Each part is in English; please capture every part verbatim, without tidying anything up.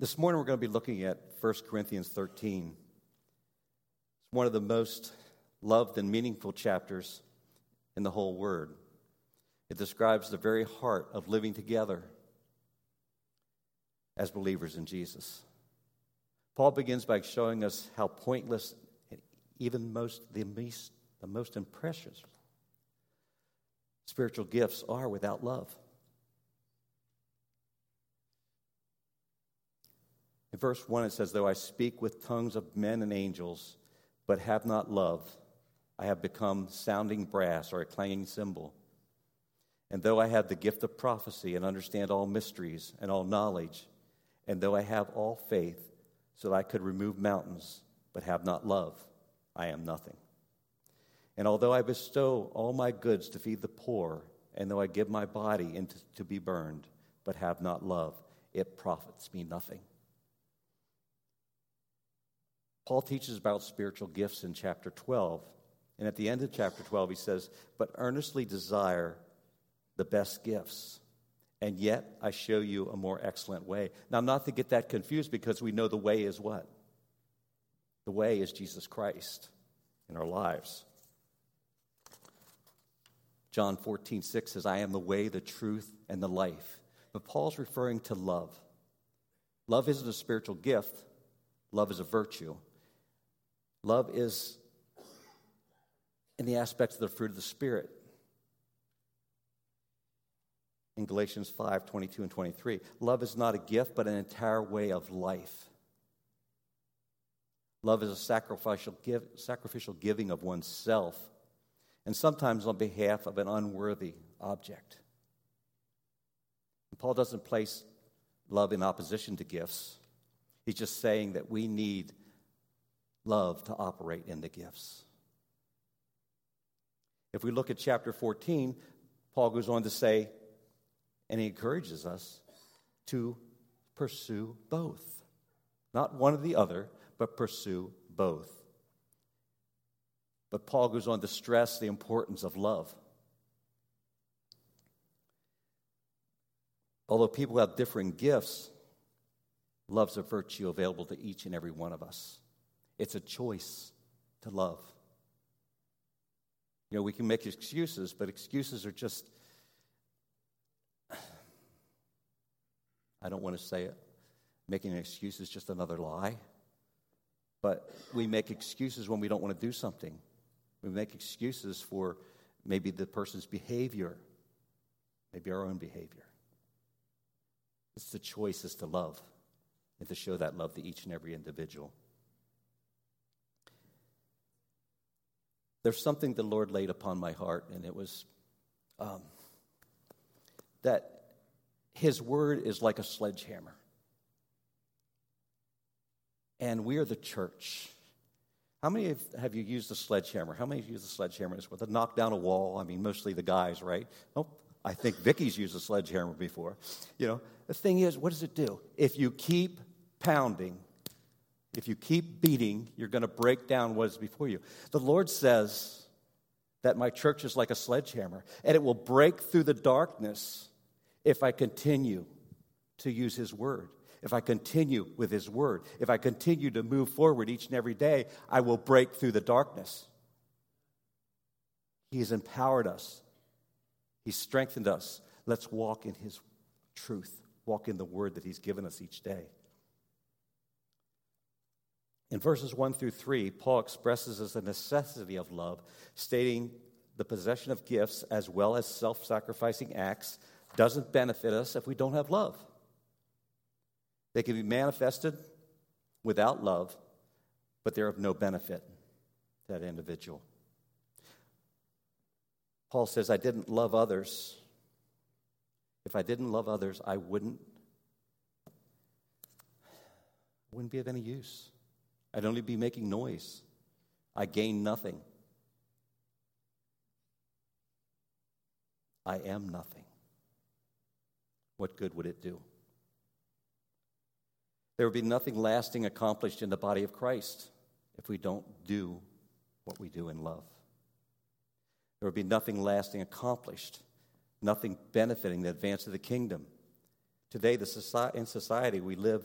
This morning we're going to be looking at First Corinthians thirteen. It's one of the most loved and meaningful chapters in the whole Word. It describes the very heart of living together as believers in Jesus. Paul begins by showing us how pointless and even most the least, the most precious spiritual gifts are without love. In verse one, it says, "Though I speak with tongues of men and angels, but have not love, I have become sounding brass or a clanging cymbal. And though I have the gift of prophecy and understand all mysteries and all knowledge, and though I have all faith, so that I could remove mountains, but have not love, I am nothing. And although I bestow all my goods to feed the poor, and though I give my body into to be burned, but have not love, it profits me nothing." Paul teaches about spiritual gifts in chapter twelve, and at the end of chapter twelve he says, "But earnestly desire the best gifts, and yet I show you a more excellent way." Now, not to get that confused, because we know the way is what? The way is Jesus Christ in our lives. John fourteen six says, "I am the way, the truth, and the life." But Paul's referring to love. Love isn't a spiritual gift. Love is a virtue. Love is in the aspects of the fruit of the Spirit. In Galatians five twenty-two and twenty-three, love is not a gift but an entire way of life. Love is a sacrificial, give, sacrificial giving of oneself, and sometimes on behalf of an unworthy object. And Paul doesn't place love in opposition to gifts. He's just saying that we need love to operate in the gifts. If we look at chapter fourteen, Paul goes on to say, and he encourages us to pursue both. Not one or the other, but pursue both. But Paul goes on to stress the importance of love. Although people have differing gifts, love's a virtue available to each and every one of us. It's a choice to love. You know, we can make excuses, but excuses are just, I don't want to say it. Making an excuse is just another lie. But we make excuses when we don't want to do something. We make excuses for maybe the person's behavior, maybe our own behavior. It's the choice is to love and to show that love to each and every individual. There's something the Lord laid upon my heart, and it was um, that His word is like a sledgehammer. And we are the church. How many have you used a sledgehammer? How many have used a sledgehammer? It's with a knock down a wall. I mean, mostly the guys, right? Nope. I think Vicky's used a sledgehammer before. You know, the thing is, what does it do? If you keep pounding, if you keep beating, you're going to break down what is before you. The Lord says that my church is like a sledgehammer, and it will break through the darkness if I continue to use His word, if I continue with His word, if I continue to move forward each and every day, I will break through the darkness. He has empowered us. He's strengthened us. Let's walk in His truth, walk in the word that He's given us each day. In verses one through three, Paul expresses as the necessity of love, stating the possession of gifts as well as self-sacrificing acts doesn't benefit us if we don't have love. They can be manifested without love, but they're of no benefit to that individual. Paul says, I didn't love others. If I didn't love others, I wouldn't, wouldn't be of any use. I'd only be making noise. I gain nothing. I am nothing. What good would it do? There would be nothing lasting accomplished in the body of Christ if we don't do what we do in love. There would be nothing lasting accomplished, nothing benefiting the advance of the kingdom. Today, the society, in society, we live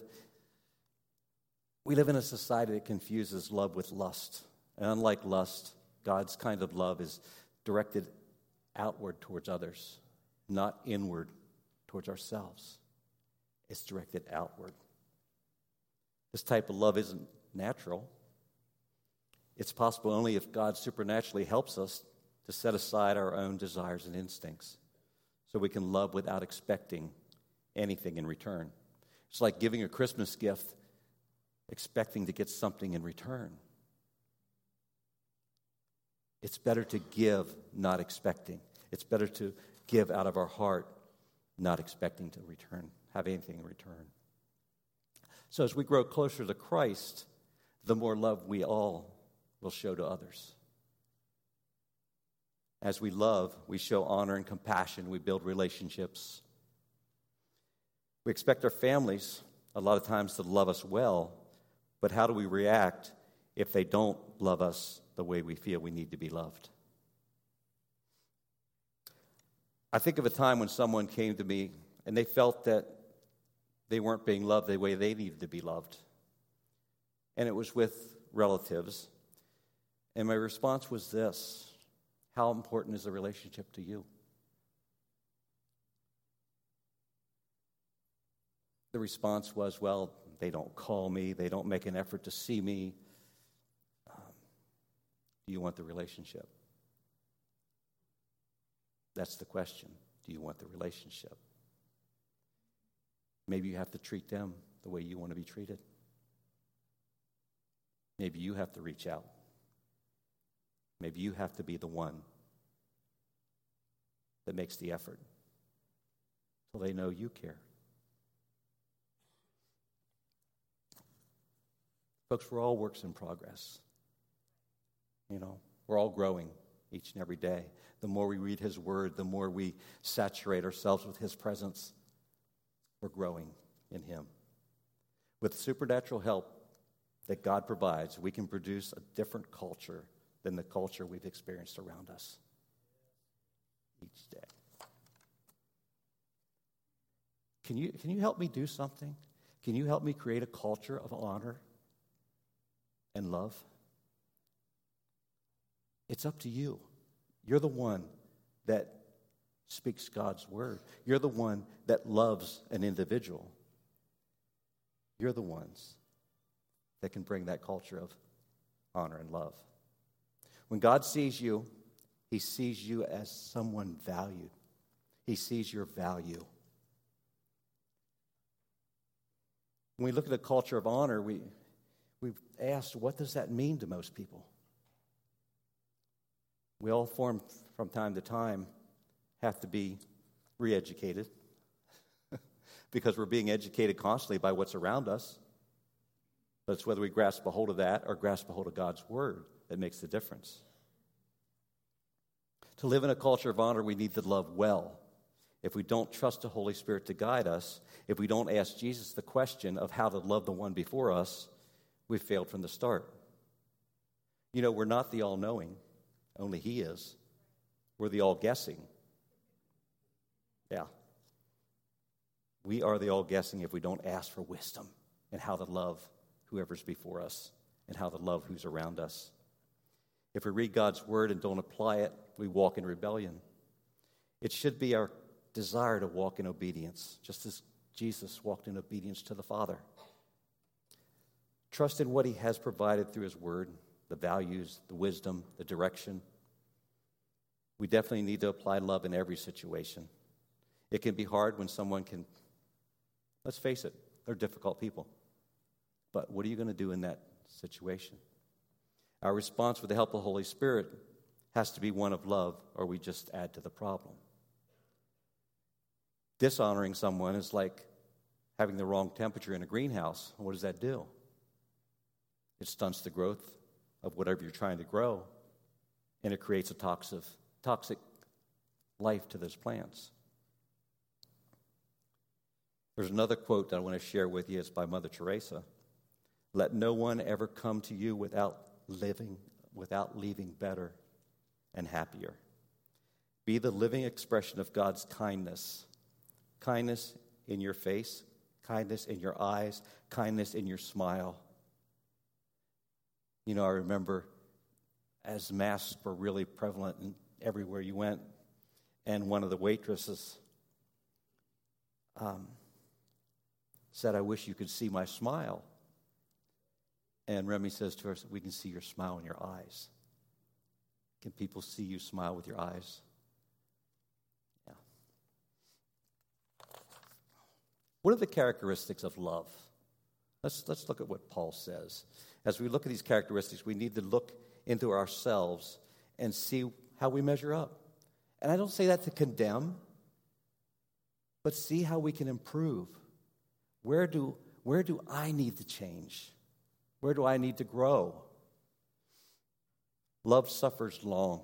We live in a society that confuses love with lust. And unlike lust, God's kind of love is directed outward towards others, not inward towards ourselves. It's directed outward. This type of love isn't natural. It's possible only if God supernaturally helps us to set aside our own desires and instincts so we can love without expecting anything in return. It's like giving a Christmas gift expecting to get something in return. It's better to give not expecting. It's better to give out of our heart not expecting to return, have anything in return. So as we grow closer to Christ, the more love we all will show to others. As we love, we show honor and compassion. We build relationships. We expect our families a lot of times to love us well, but how do we react if they don't love us the way we feel we need to be loved? I think of a time when someone came to me and they felt that they weren't being loved the way they needed to be loved. And it was with relatives. And my response was this: how important is the relationship to you? The response was, well, they don't call me. They don't make an effort to see me. Um, do you want the relationship? That's the question. Do you want the relationship? Maybe you have to treat them the way you want to be treated. Maybe you have to reach out. Maybe you have to be the one that makes the effort so they know you care. Folks, we're all works in progress. You know, we're all growing each and every day. The more we read His Word, the more we saturate ourselves with His presence. We're growing in Him. With supernatural help that God provides, we can produce a different culture than the culture we've experienced around us each day. Can you, can you help me do something? Can you help me create a culture of honor and love? It's up to you. You're the one that speaks God's word. You're the one that loves an individual. You're the ones that can bring that culture of honor and love. When God sees you, He sees you as someone valued. He sees your value. When we look at a culture of honor, we We've asked, what does that mean to most people? We all form, from time to time, have to be re-educated because we're being educated constantly by what's around us. But it's whether we grasp a hold of that or grasp a hold of God's word that makes the difference. To live in a culture of honor, we need to love well. If we don't trust the Holy Spirit to guide us, if we don't ask Jesus the question of how to love the one before us, we failed from the start. You know, we're not the all-knowing. Only He is. We're the all-guessing. Yeah. We are the all-guessing if we don't ask for wisdom and how to love whoever's before us and how to love who's around us. If we read God's word and don't apply it, we walk in rebellion. It should be our desire to walk in obedience, just as Jesus walked in obedience to the Father. Trust in what He has provided through His word, the values, the wisdom, the direction. We definitely need to apply love in every situation. It can be hard when someone can, let's face it, they're difficult people. But what are you going to do in that situation? Our response with the help of the Holy Spirit has to be one of love, or we just add to the problem. Dishonoring someone is like having the wrong temperature in a greenhouse. What does that do? It stunts the growth of whatever you're trying to grow, and it creates a toxic, toxic life to those plants. There's another quote that I want to share with you. It's by Mother Teresa. Let no one ever come to you without living, without leaving better and happier. Be the living expression of God's kindness. Kindness in your face, kindness in your eyes, kindness in your smile, You know, I remember as masks were really prevalent and everywhere you went, and one of the waitresses um, said, "I wish you could see my smile." And Remy says to her, "We can see your smile in your eyes." Can people see you smile with your eyes? Yeah. What are the characteristics of love? Let's let's look at what Paul says. As we look at these characteristics, we need to look into ourselves and see how we measure up. And I don't say that to condemn, but see how we can improve. Where do where do I need to change? Where do I need to grow? Love suffers long.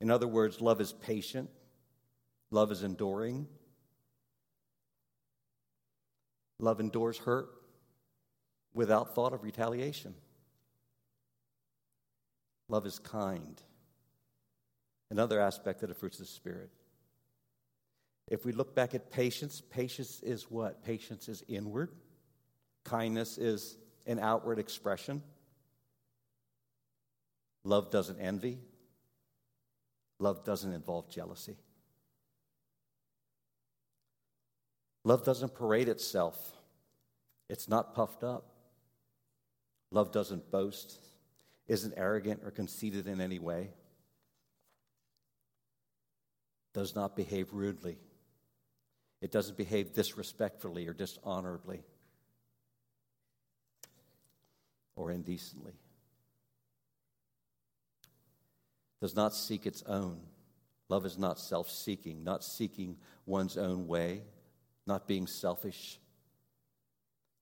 In other words, love is patient. Love is enduring. Love endures hurt without thought of retaliation. Love is kind. Another aspect of the fruits of the Spirit. If we look back at patience, patience is what? Patience is inward. Kindness is an outward expression. Love doesn't envy. Love doesn't involve jealousy. Love doesn't parade itself. It's not puffed up. Love doesn't boast, isn't arrogant or conceited in any way, does not behave rudely. It doesn't behave disrespectfully or dishonorably or indecently. Does not seek its own. Love is not self-seeking, not seeking one's own way, not being selfish.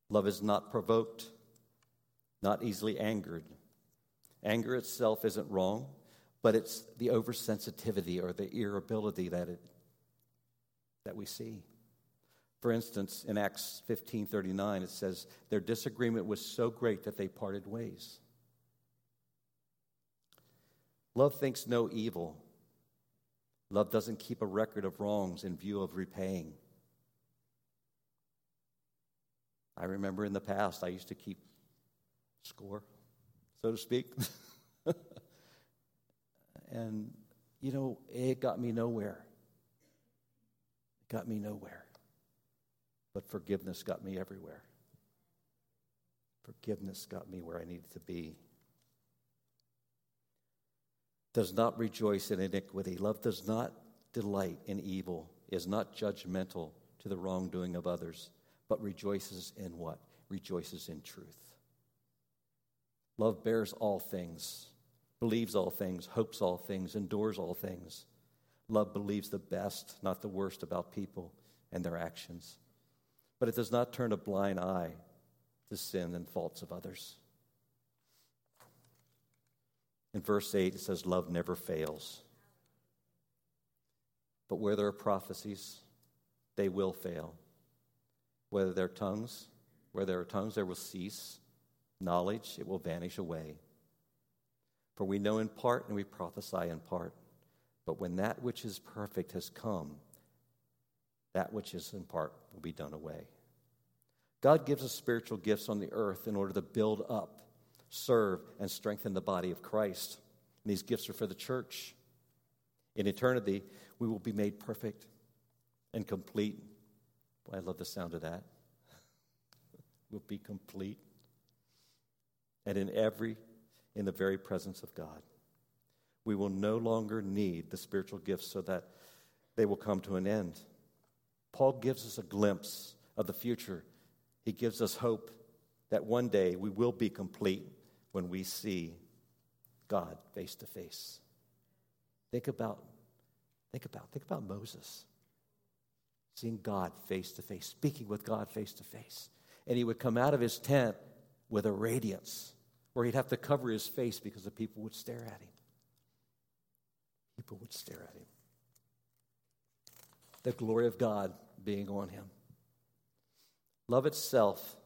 Love is not provoked, not easily angered. Anger itself isn't wrong, but it's the oversensitivity or the irritability that it that we see. For instance, in Acts fifteen thirty-nine, it says, "Their disagreement was so great that they parted ways." Love thinks no evil. Love doesn't keep a record of wrongs in view of repaying. I remember in the past, I used to keep score, so to speak. And, you know, it got me nowhere. It got me nowhere. But forgiveness got me everywhere. Forgiveness got me where I needed to be. Does not rejoice in iniquity. Love does not delight in evil, is not judgmental to the wrongdoing of others, but rejoices in what? Rejoices in truth. Love bears all things, believes all things, hopes all things, endures all things. Love believes the best, not the worst about people and their actions. But it does not turn a blind eye to sin and faults of others. In verse eight, it says, love never fails. But where there are prophecies, they will fail. Whether there are tongues, where there are tongues, there will cease. Knowledge, it will vanish away. For we know in part and we prophesy in part. But when that which is perfect has come, that which is in part will be done away. God gives us spiritual gifts on the earth in order to build up, serve, and strengthen the body of Christ. And these gifts are for the church. In eternity, we will be made perfect and complete. Boy, I love the sound of that. We'll be complete. And in every, in the very presence of God. We will no longer need the spiritual gifts so that they will come to an end. Paul gives us a glimpse of the future. He gives us hope that one day we will be complete when we see God face to face. Think about, think about, think about Moses. Seeing God face to face, speaking with God face to face. And he would come out of his tent with a radiance where he'd have to cover his face because the people would stare at him. People would stare at him. The glory of God being on him. Love itself,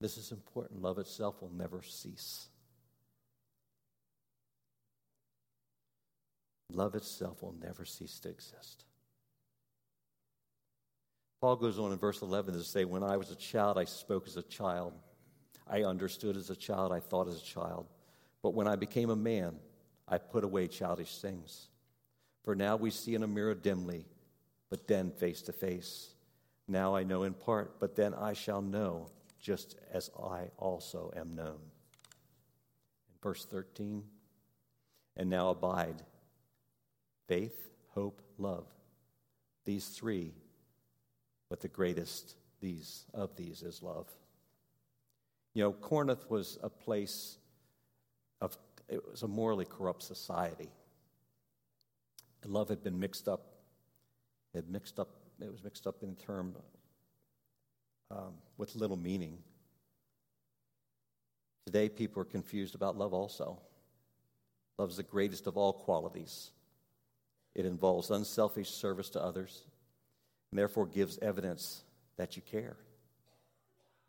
this is important, love itself will never cease. Love itself will never cease to exist. Paul goes on in verse eleven to say, when I was a child, I spoke as a child. I understood as a child, I thought as a child. But when I became a man, I put away childish things. For now we see in a mirror dimly, but then face to face. Now I know in part, but then I shall know, just as I also am known. Verse thirteen, and now abide faith, hope, love. These three, but the greatest these of these is love. You know, Corinth was a place of, it was a morally corrupt society. And love had been mixed up. It had mixed up. It was mixed up in term um, with little meaning. Today, people are confused about love also. Love is the greatest of all qualities. It involves unselfish service to others, and therefore gives evidence that you care.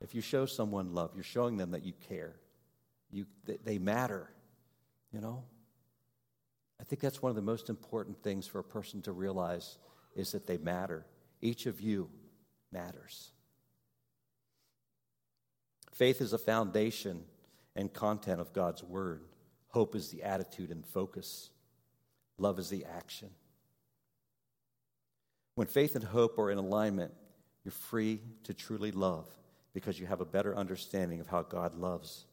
If you show someone love, you're showing them that you care. You, they, they matter, you know. I think that's one of the most important things for a person to realize is that they matter. Each of you matters. Faith is a foundation and content of God's word. Hope is the attitude and focus. Love is the action. When faith and hope are in alignment, you're free to truly love because you have a better understanding of how God loves.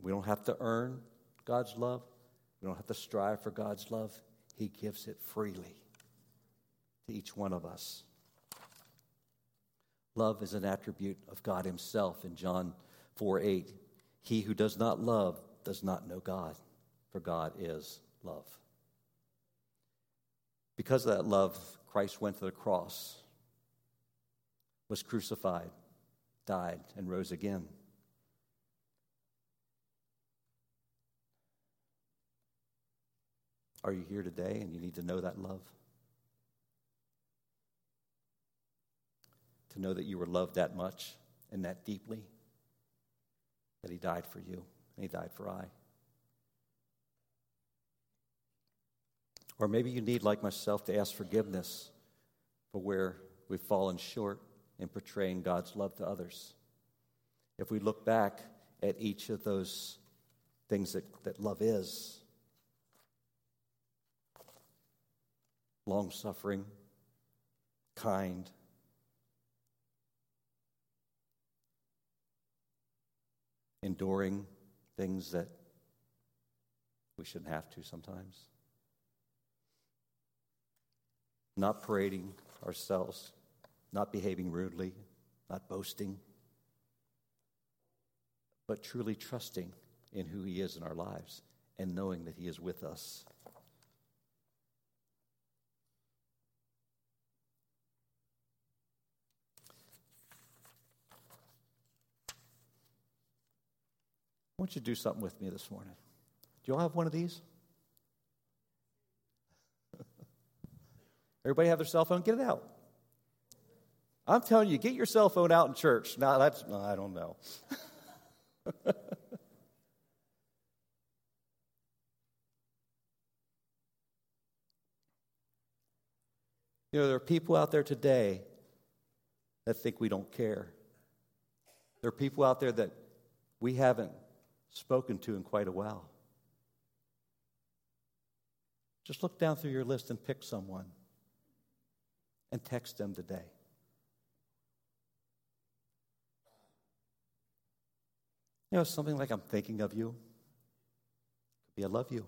We don't have to earn God's love. We don't have to strive for God's love. He gives it freely to each one of us. Love is an attribute of God himself. In John four eight, he who does not love does not know God, for God is love. Because of that love, Christ went to the cross, was crucified, died, and rose again. Are you here today and you need to know that love? To know that you were loved that much and that deeply, that he died for you and he died for I. Or maybe you need, like myself, to ask forgiveness for where we've fallen short in portraying God's love to others. If we look back at each of those things that, that love is, long-suffering, kind, enduring things that we shouldn't have to sometimes. Not parading ourselves, not behaving rudely, not boasting, but truly trusting in who he is in our lives and knowing that he is with us. I want you to do something with me this morning. Do you all have one of these? Everybody have their cell phone? Get it out. I'm telling you, get your cell phone out in church. No, that's, no, I don't know. You know, there are people out there today that think we don't care. There are people out there that we haven't spoken to in quite a while. Just look down through your list and pick someone. And text them today. You know, something like, I'm thinking of you. Could be, I love you.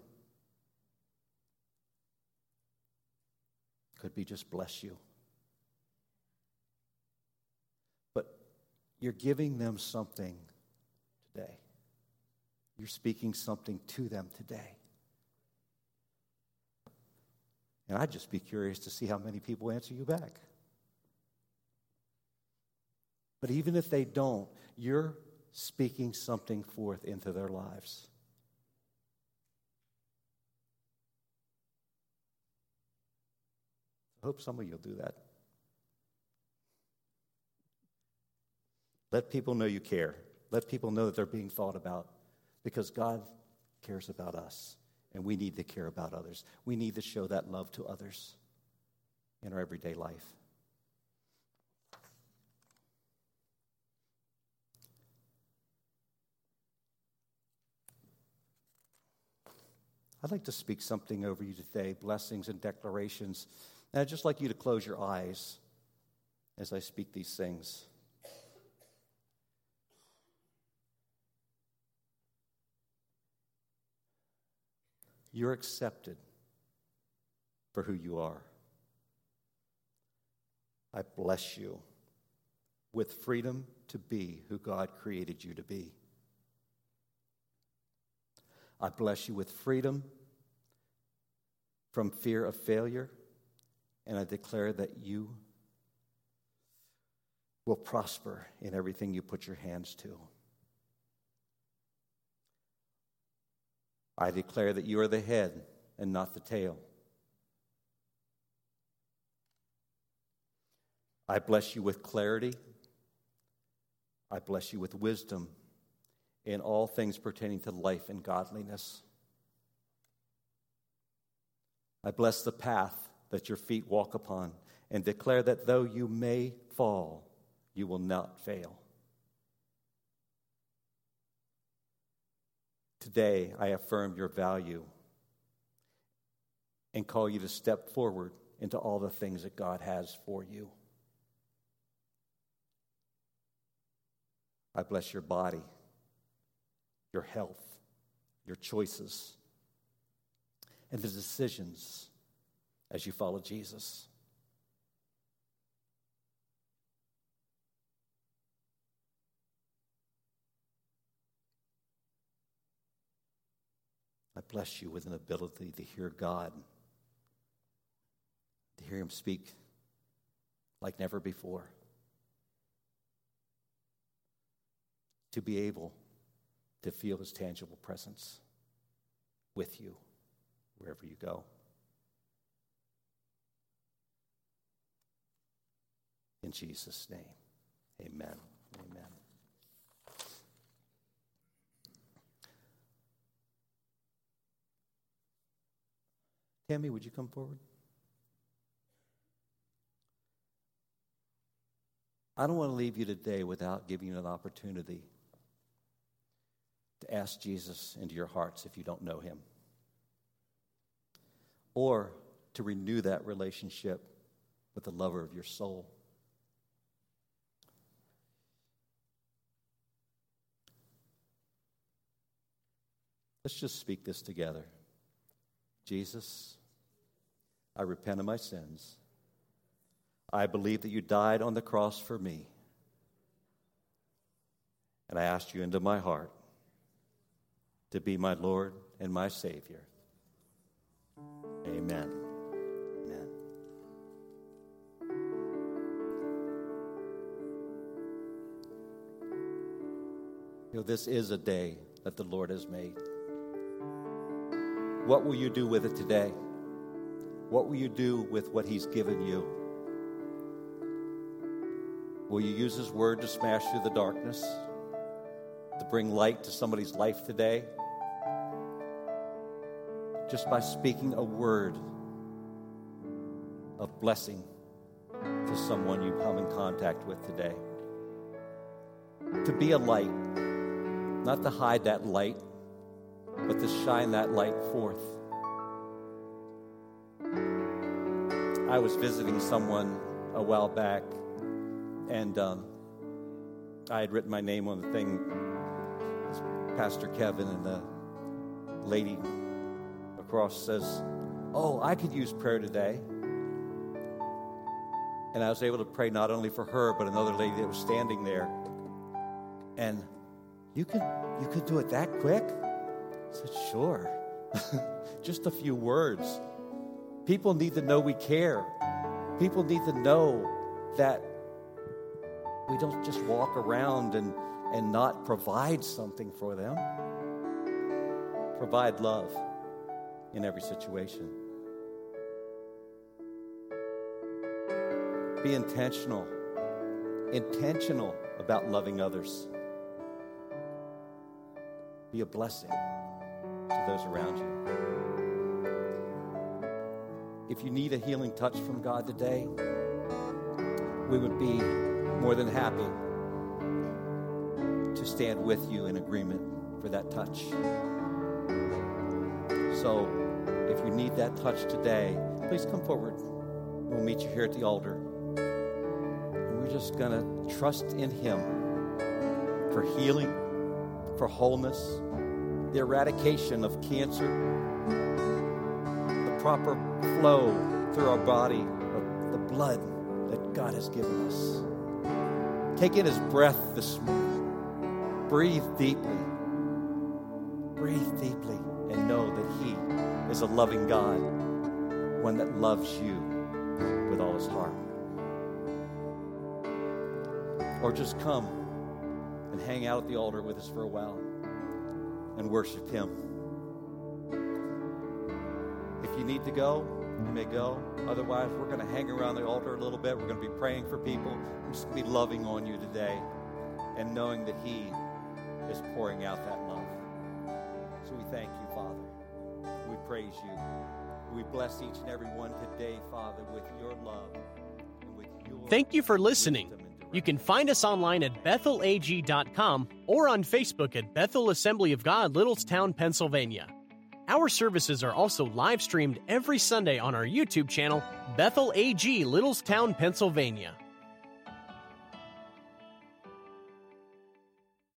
Could be, just bless you. But you're giving them something today. You're speaking something to them today. And I'd just be curious to see how many people answer you back. But even if they don't, you're speaking something forth into their lives. I hope some of you will do that. Let people know you care. Let people know that they're being thought about, because God cares about us. And we need to care about others. We need to show that love to others in our everyday life. I'd like to speak something over you today, blessings and declarations. And I'd just like you to close your eyes as I speak these things. You're accepted for who you are. I bless you with freedom to be who God created you to be. I bless you with freedom from fear of failure, and I declare that you will prosper in everything you put your hands to. I declare that you are the head and not the tail. I bless you with clarity. I bless you with wisdom in all things pertaining to life and godliness. I bless the path that your feet walk upon and declare that though you may fall, you will not fail. Today, I affirm your value and call you to step forward into all the things that God has for you. I bless your body, your health, your choices, and the decisions as you follow Jesus. I bless you with an ability to hear God, to hear Him speak like never before, to be able to feel His tangible presence with you wherever you go. In Jesus' name, amen, amen. Tammy, would you come forward? I don't want to leave you today without giving you an opportunity to ask Jesus into your hearts if you don't know Him, or to renew that relationship with the lover of your soul. Let's just speak this together. Jesus, I repent of my sins. I believe that you died on the cross for me. And I ask you into my heart to be my Lord and my Savior. Amen. Amen. You know, this is a day that the Lord has made. What will you do with it today? What will you do with what He's given you? Will you use His word to smash through the darkness, to bring light to somebody's life today? Just by speaking a word of blessing to someone you come in contact with today. To be a light, not to hide that light, but to shine that light forth. I was visiting someone a while back, and um, I had written my name on the thing. It's Pastor Kevin, and the lady across says, "Oh, I could use prayer today." And I was able to pray not only for her, but another lady that was standing there. And you could, you could do it that quick? I said, sure. Just a few words. People need to know we care. People need to know that we don't just walk around and, and not provide something for them. Provide love in every situation. Be intentional. Intentional about loving others. Be a blessing to those around you. If you need a healing touch from God today, we would be more than happy to stand with you in agreement for that touch. So if you need that touch today, please come forward. We'll meet you here at the altar. And we're just going to trust in him for healing, for wholeness, the eradication of cancer, the proper flow through our body of the blood that God has given us. Take in his breath this morning. Breathe deeply. Breathe deeply and know that he is a loving God, one that loves you with all his heart. Or just come and hang out at the altar with us for a while and worship him. If you need to go, you may go. Otherwise, we're going to hang around the altar a little bit. We're going to be praying for people. I'm just going to be loving on you today and knowing that he is pouring out that love. So we thank you, Father. We praise you. We bless each and every one today, Father, with your love and with your Thank you for listening. You can find us online at Bethel A G dot com or on Facebook at Bethel Assembly of God, Littlestown, Pennsylvania. Our services are also live streamed every Sunday on our YouTube channel, Bethel A G, Littlestown, Pennsylvania.